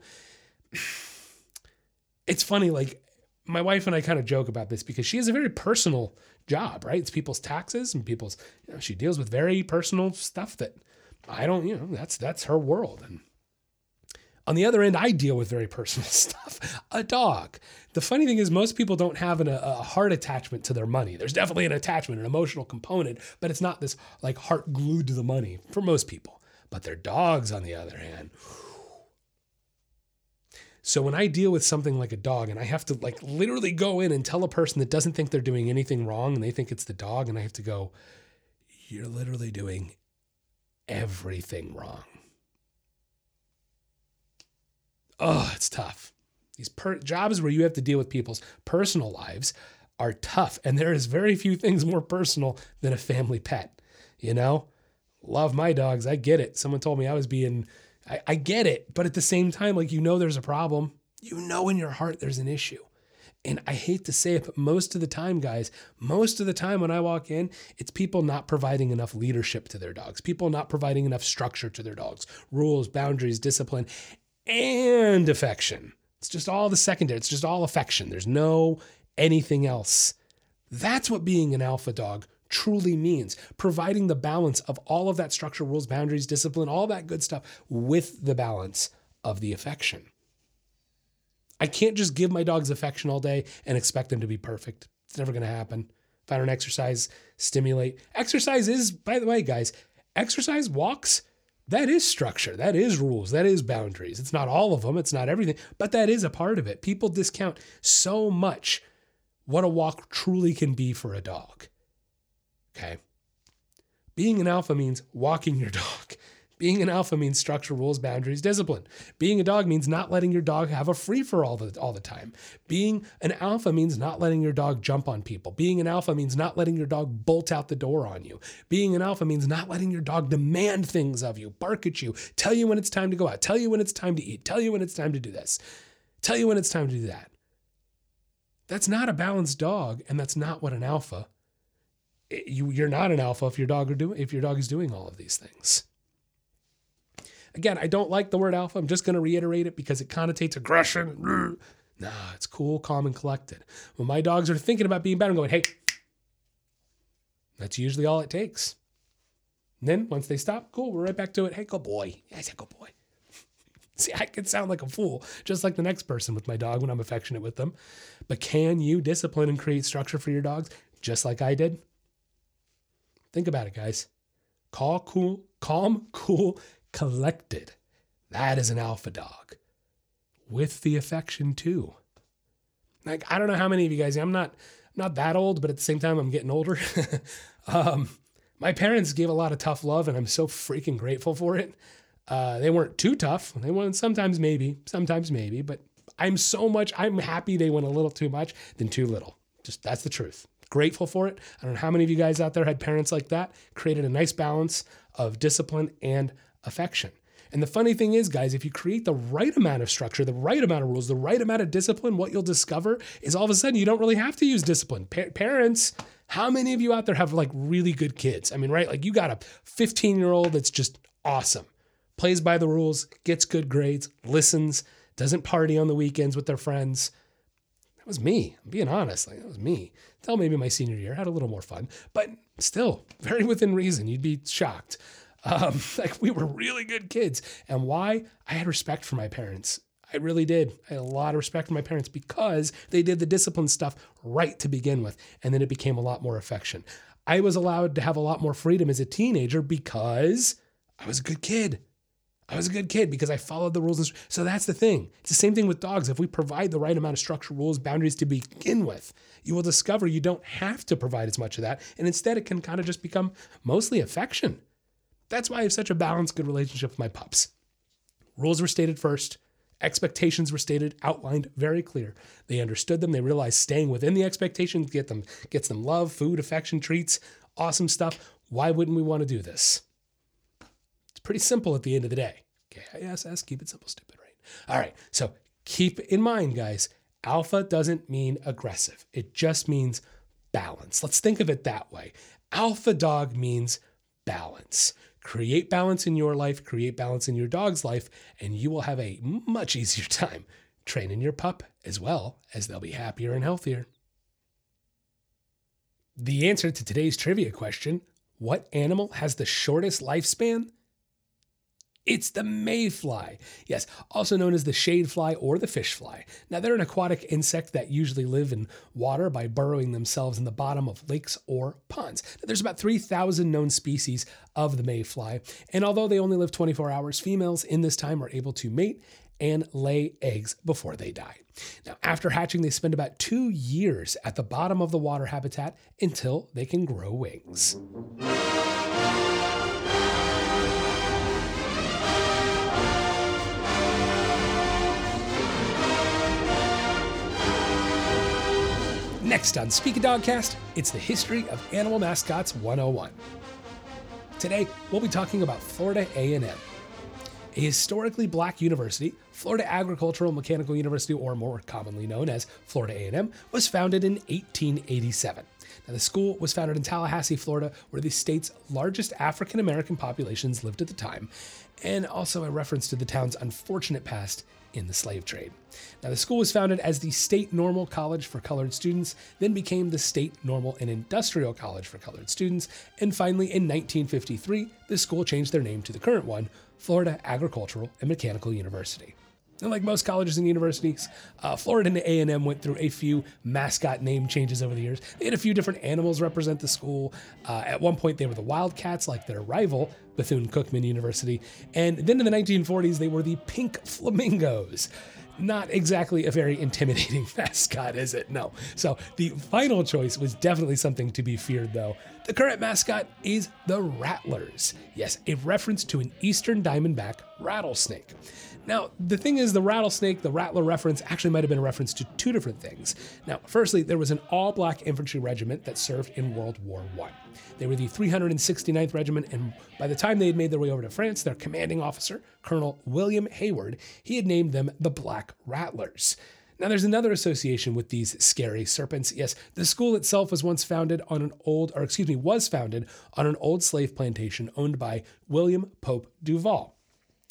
It's funny, like, my wife and I kind of joke about this because she has a very personal job, right? It's people's taxes and people's... You know, she deals with very personal stuff that I don't, you know, that's that's her world. And on the other end, I deal with very personal stuff. A dog. The funny thing is most people don't have an, a, a heart attachment to their money. There's definitely an attachment, an emotional component, but it's not this like heart glued to the money for most people. But their dogs, on the other hand. So when I deal with something like a dog and I have to like literally go in and tell a person that doesn't think they're doing anything wrong and they think it's the dog and I have to go, you're literally doing everything wrong. Oh, it's tough. These per- jobs where you have to deal with people's personal lives are tough. And there is very few things more personal than a family pet. You know, love my dogs. I get it. Someone told me I was being, I, I get it. But at the same time, like, you know, there's a problem, you know, in your heart, there's an issue. And I hate to say it, but most of the time, guys, most of the time when I walk in, it's people not providing enough leadership to their dogs, people not providing enough structure to their dogs, rules, boundaries, discipline, and affection. It's just all the secondary. It's just all affection. There's no anything else. That's what being an alpha dog truly means. Providing the balance of all of that structure, rules, boundaries, discipline, all that good stuff with the balance of the affection. I can't just give my dogs affection all day and expect them to be perfect. It's never going to happen. If I don't exercise, stimulate. Exercise is, by the way, guys, exercise, walks, that is structure. That is rules. That is boundaries. It's not all of them. It's not everything, but that is a part of it. People discount so much what a walk truly can be for a dog. Okay. Being an alpha means walking your dog. Being an alpha means structure, rules, boundaries, discipline. Being a dog means not letting your dog have a free-for-all all the, all the time. Being an alpha means not letting your dog jump on people. Being an alpha means not letting your dog bolt out the door on you. Being an alpha means not letting your dog demand things of you, bark at you, tell you when it's time to go out, tell you when it's time to eat, tell you when it's time to do this, tell you when it's time to do that. That's not a balanced dog, and that's not what an alpha. You, you're not an alpha if your dog are doing if your dog is doing all of these things. Again, I don't like the word alpha. I'm just going to reiterate it because it connotates aggression. Nah, it's cool, calm, and collected. When my dogs are thinking about being bad, I'm going, hey. That's usually all it takes. And then once they stop, cool, we're right back to it. Hey, good boy. I said, good boy. See, I can sound like a fool, just like the next person with my dog when I'm affectionate with them. But can you discipline and create structure for your dogs just like I did? Think about it, guys. Call cool, calm, cool, collected. That is an alpha dog with the affection too. Like, I don't know how many of you guys, I'm not, not that old, but at the same time, I'm getting older. um, my parents gave a lot of tough love and I'm so freaking grateful for it. Uh, they weren't too tough. They weren't sometimes maybe, sometimes maybe, but I'm so much, I'm happy they went a little too much than too little. Just, that's the truth. Grateful for it. I don't know how many of you guys out there had parents like that, created a nice balance of discipline and affection. And the funny thing is, guys, if you create the right amount of structure, the right amount of rules, the right amount of discipline, what you'll discover is all of a sudden you don't really have to use discipline. Pa- parents, how many of you out there have like really good kids? I mean, right? Like you got a fifteen year old that's just awesome, plays by the rules, gets good grades, listens, doesn't party on the weekends with their friends. That was me. I'm being honest. Like that was me. Until maybe my senior year, I had a little more fun, but still very within reason. You'd be shocked. Um, like we were really good kids. And why? I had respect for my parents. I really did. I had a lot of respect for my parents because they did the discipline stuff right to begin with. And then it became a lot more affection. I was allowed to have a lot more freedom as a teenager because I was a good kid. I was a good kid because I followed the rules. And so that's the thing. It's the same thing with dogs. If we provide the right amount of structure, rules, boundaries to begin with, you will discover you don't have to provide as much of that. And instead, it can kind of just become mostly affection. That's why I have such a balanced, good relationship with my pups. Rules were stated first. Expectations were stated, outlined, very clear. They understood them. They realized staying within the expectations get them, gets them love, food, affection, treats, awesome stuff. Why wouldn't we want to do this? It's pretty simple at the end of the day. K I S S, keep it simple, stupid, right? All right, so keep in mind, guys, alpha doesn't mean aggressive. It just means balance. Let's think of it that way. Alpha dog means balance. Create balance in your life, create balance in your dog's life, and you will have a much easier time training your pup as well, as they'll be happier and healthier. The answer to today's trivia question, what animal has the shortest lifespan? It's the mayfly. Yes, also known as the shade fly or the fish fly. Now, they're an aquatic insect that usually live in water by burrowing themselves in the bottom of lakes or ponds. Now, there's about three thousand known species of the mayfly, and although they only live twenty-four hours, females in this time are able to mate and lay eggs before they die. Now, after hatching, they spend about two years at the bottom of the water habitat until they can grow wings. Next on Speak A Dogcast, it's the History of Animal Mascots one oh one. Today, we'll be talking about Florida A and M. A historically black university, Florida Agricultural and Mechanical University, or more commonly known as Florida A and M, was founded in eighteen eighty-seven. Now, the school was founded in Tallahassee, Florida, where the state's largest African-American populations lived at the time, and also a reference to the town's unfortunate past in the slave trade. Now, the school was founded as the State Normal College for Colored Students, then became the State Normal and Industrial College for Colored Students, and finally in nineteen fifty-three, the school changed their name to the current one, Florida Agricultural and Mechanical University. And like most colleges and universities, uh, Florida A and M went through a few mascot name changes over the years. They had a few different animals represent the school. Uh, at one point, they were the Wildcats, like their rival, Bethune-Cookman University. And then in the nineteen forties, they were the Pink Flamingos. Not exactly a very intimidating mascot, is it? No. So the final choice was definitely something to be feared, though. The current mascot is the Rattlers. Yes, a reference to an Eastern Diamondback rattlesnake. Now, the thing is, the rattlesnake, the rattler reference, actually might have been a reference to two different things. Now, firstly, there was an all-black infantry regiment that served in World War One. They were the three hundred sixty-ninth regiment, and by the time they had made their way over to France, their commanding officer, Colonel William Hayward, he had named them the Black Rattlers. Now, there's another association with these scary serpents. Yes, the school itself was once founded on an old, or excuse me, was founded on an old slave plantation owned by William Pope Duval.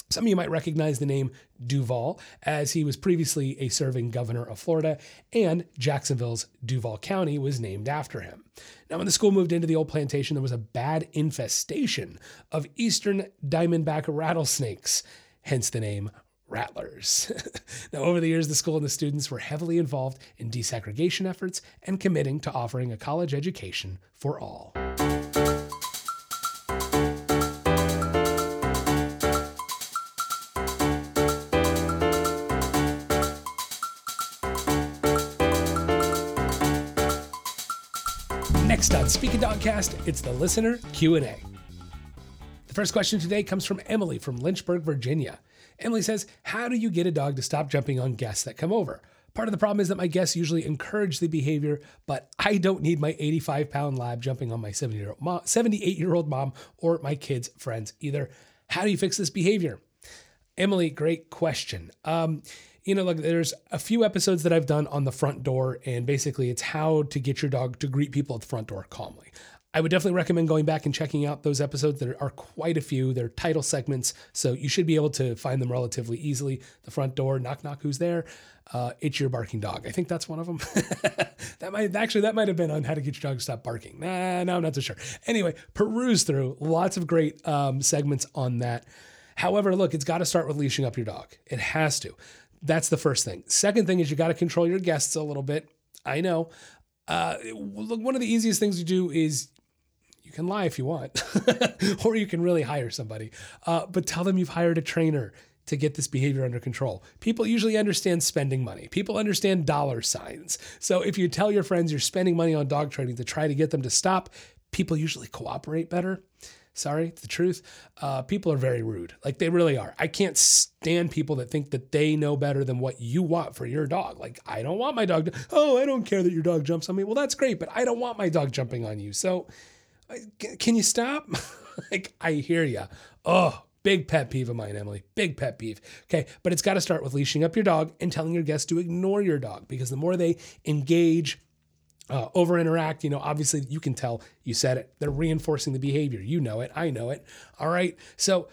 Some of you might recognize the name Duval, as he was previously a serving governor of Florida, and Jacksonville's Duval County was named after him. Now, when the school moved into the old plantation, there was a bad infestation of Eastern Diamondback rattlesnakes, hence the name Rattlers. Now, over the years, the school and the students were heavily involved in desegregation efforts and committing to offering a college education for all. Next on Speak A Dogcast, it's the Listener Q and A. The first question today comes from Emily from Lynchburg, Virginia. Emily says, how do you get a dog to stop jumping on guests that come over? Part of the problem is that my guests usually encourage the behavior, but I don't need my eighty-five pound lab jumping on my seventy-eight year old mom or my kids' friends either. How do you fix this behavior? Emily, great question. Um, You know, look, there's a few episodes that I've done on the front door, and basically it's how to get your dog to greet people at the front door calmly. I would definitely recommend going back and checking out those episodes. There are quite a few. They're title segments, so you should be able to find them relatively easily. The front door, knock, knock, who's there? Uh, it's your barking dog. I think that's one of them. That might actually, that might have been on how to get your dog to stop barking. Nah, no, I'm not so sure. Anyway, peruse through lots of great um, segments on that. However, look, it's got to start with leashing up your dog. It has to. That's the first thing. Second thing is you got to control your guests a little bit. I know. Uh, one of the easiest things to do is you can lie if you want, or you can really hire somebody, uh, but tell them you've hired a trainer to get this behavior under control. People usually understand spending money. People understand dollar signs. So if you tell your friends you're spending money on dog training to try to get them to stop, people usually cooperate better. Sorry, it's the truth. Uh, people are very rude. Like they really are. I can't stand people that think that they know better than what you want for your dog. Like I don't want my dog to, oh, I don't care that your dog jumps on me. Well, that's great, but I don't want my dog jumping on you. So can you stop? Like I hear you. Oh, big pet peeve of mine, Emily, big pet peeve. Okay. But it's got to start with leashing up your dog and telling your guests to ignore your dog, because the more they engage, Uh, over interact, you know, obviously you can tell, you said it, they're reinforcing the behavior. You know it. I know it. All right. So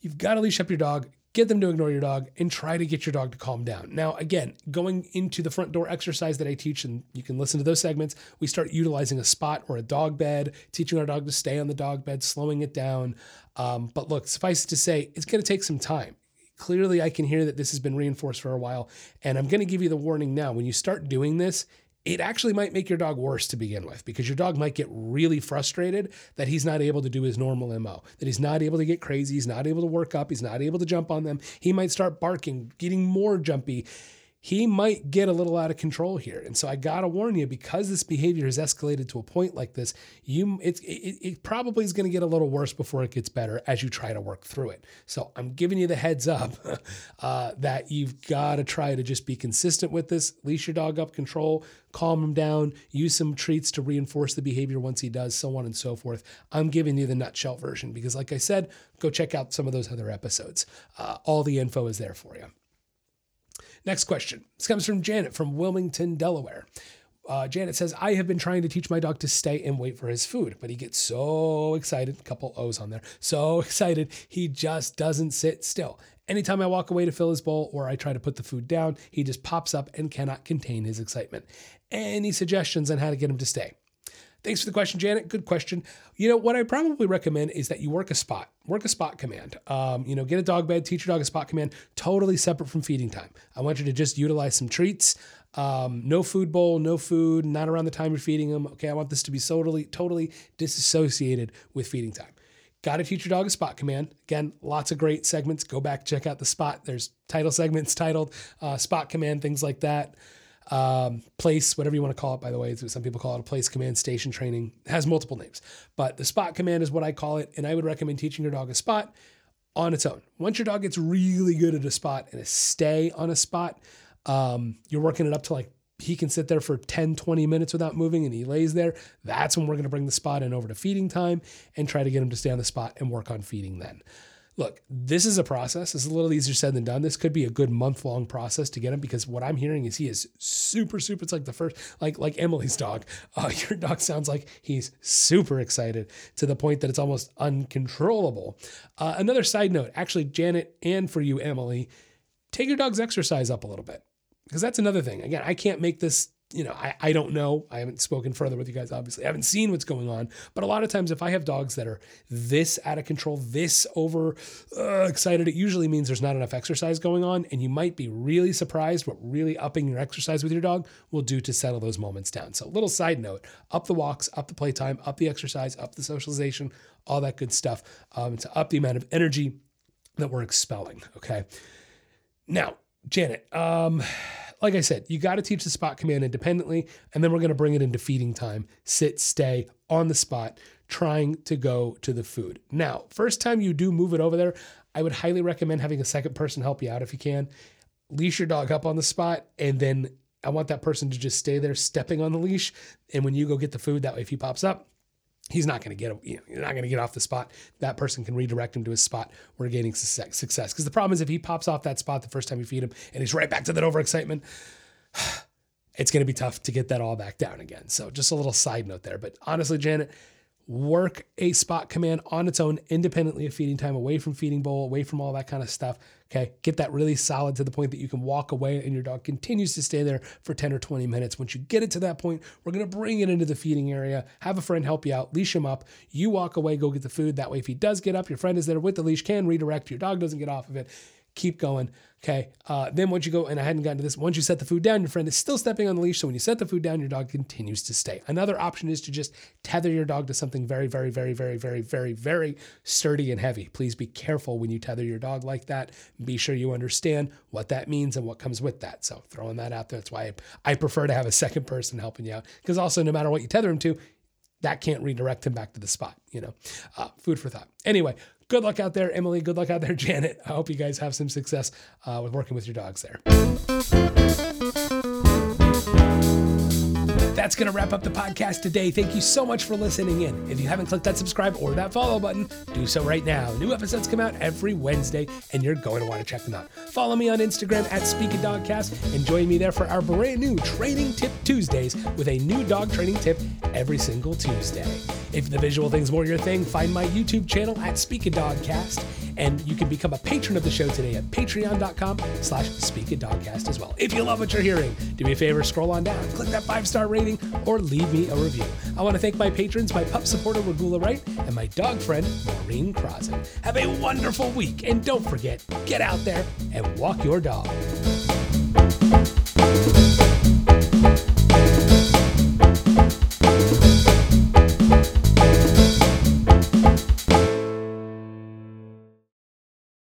you've got to leash up your dog, get them to ignore your dog, and try to get your dog to calm down. Now, again, going into the front door exercise that I teach, and you can listen to those segments, we start utilizing a spot or a dog bed, teaching our dog to stay on the dog bed, slowing it down. Um, but look, suffice it to say, it's going to take some time. Clearly I can hear that this has been reinforced for a while, and I'm going to give you the warning now. When you start doing this, it actually might make your dog worse to begin with, because your dog might get really frustrated that he's not able to do his normal M O, that he's not able to get crazy, he's not able to work up, he's not able to jump on them. He might start barking, getting more jumpy. He might get a little out of control here. And so I got to warn you, because this behavior has escalated to a point like this, you it, it, it probably is going to get a little worse before it gets better as you try to work through it. So I'm giving you the heads up uh, that you've got to try to just be consistent with this. Leash your dog up, control, calm him down, use some treats to reinforce the behavior once he does, so on and so forth. I'm giving you the nutshell version because, like I said, go check out some of those other episodes. Uh, all the info is there for you. Next question. This comes from Janet from Wilmington, Delaware. Uh, Janet says, I have been trying to teach my dog to stay and wait for his food, but he gets so excited. A couple O's on there. So excited. He just doesn't sit still. Anytime I walk away to fill his bowl or I try to put the food down, he just pops up and cannot contain his excitement. Any suggestions on how to get him to stay? Thanks for the question, Janet. Good question. You know, what I probably recommend is that you work a spot, work a spot command, um, you know, get a dog bed, teach your dog a spot command, totally separate from feeding time. I want you to just utilize some treats, um, no food bowl, no food, not around the time you're feeding them. Okay. I want this to be totally, totally disassociated with feeding time. Got to teach your dog a spot command. Again, lots of great segments. Go back, check out the spot. There's title segments titled, uh, spot command, things like that. Um, place, whatever you want to call it, by the way, some people call it a place command, station training. It has multiple names, but the spot command is what I call it. And I would recommend teaching your dog a spot on its own. Once your dog gets really good at a spot and a stay on a spot, um, you're working it up to like, he can sit there for ten, twenty minutes without moving and he lays there. That's when we're going to bring the spot in over to feeding time and try to get him to stay on the spot and work on feeding then. Look, this is a process. It's a little easier said than done. This could be a good month-long process to get him, because what I'm hearing is he is super, super. It's like the first, like like Emily's dog. Uh, your dog sounds like he's super excited to the point that it's almost uncontrollable. Uh, another side note, actually, Janet, and for you, Emily, take your dog's exercise up a little bit, because that's another thing. Again, I can't make this, you know, I, I don't know. I haven't spoken further with you guys, obviously. I haven't seen what's going on. But a lot of times if I have dogs that are this out of control, this over uh, excited, it usually means there's not enough exercise going on. And you might be really surprised what really upping your exercise with your dog will do to settle those moments down. So little side note, up the walks, up the playtime, up the exercise, up the socialization, all that good stuff, um, to up the amount of energy that we're expelling. Okay. Now, Janet, um... like I said, you got to teach the spot command independently, and then we're going to bring it into feeding time, sit, stay on the spot, trying to go to the food. Now, first time you do move it over there, I would highly recommend having a second person help you out if you can. Leash your dog up on the spot, and then I want that person to just stay there stepping on the leash. And when you go get the food, that way if he pops up, he's not going to get, you know, you're not going to get off the spot. That person can redirect him to his spot. We're gaining success. Because the problem is if he pops off that spot the first time you feed him and he's right back to that overexcitement, it's going to be tough to get that all back down again. So just a little side note there. But honestly, Janet, work a spot command on its own, independently of feeding time, away from feeding bowl, away from all that kind of stuff. Okay. Get that really solid to the point that you can walk away and your dog continues to stay there for ten or twenty minutes. Once you get it to that point, we're going to bring it into the feeding area, have a friend help you out, leash him up. You walk away, go get the food. That way, if he does get up, your friend is there with the leash, can redirect, your dog doesn't get off of it. Keep going. Okay. Uh, then once you go, and I hadn't gotten to this, once you set the food down, your friend is still stepping on the leash. So when you set the food down, your dog continues to stay. Another option is to just tether your dog to something very, very, very, very, very, very, very sturdy and heavy. Please be careful when you tether your dog like that. Be sure you understand what that means and what comes with that. So throwing that out there, that's why I, I prefer to have a second person helping you out. Because also, no matter what you tether him to, that can't redirect him back to the spot, you know. Uh, food for thought. Anyway, good luck out there, Emily. Good luck out there, Janet. I hope you guys have some success uh, with working with your dogs there. That's going to wrap up the podcast today. Thank you so much for listening in. If you haven't clicked that subscribe or that follow button, do so right now. New episodes come out every Wednesday, and you're going to want to check them out. Follow me on Instagram at Speak A Dogcast, and join me there for our brand new Training Tip Tuesdays with a new dog training tip every single Tuesday. If the visual thing's more your thing, find my YouTube channel at Speak A Dogcast, and you can become a patron of the show today at patreon.com slash Speak A Dogcast as well. If you love what you're hearing, do me a favor, scroll on down, click that five-star rating, or leave me a review. I want to thank my patrons, my pup supporter, Ragula Wright, and my dog friend, Maureen Croson. Have a wonderful week, and don't forget, get out there and walk your dog.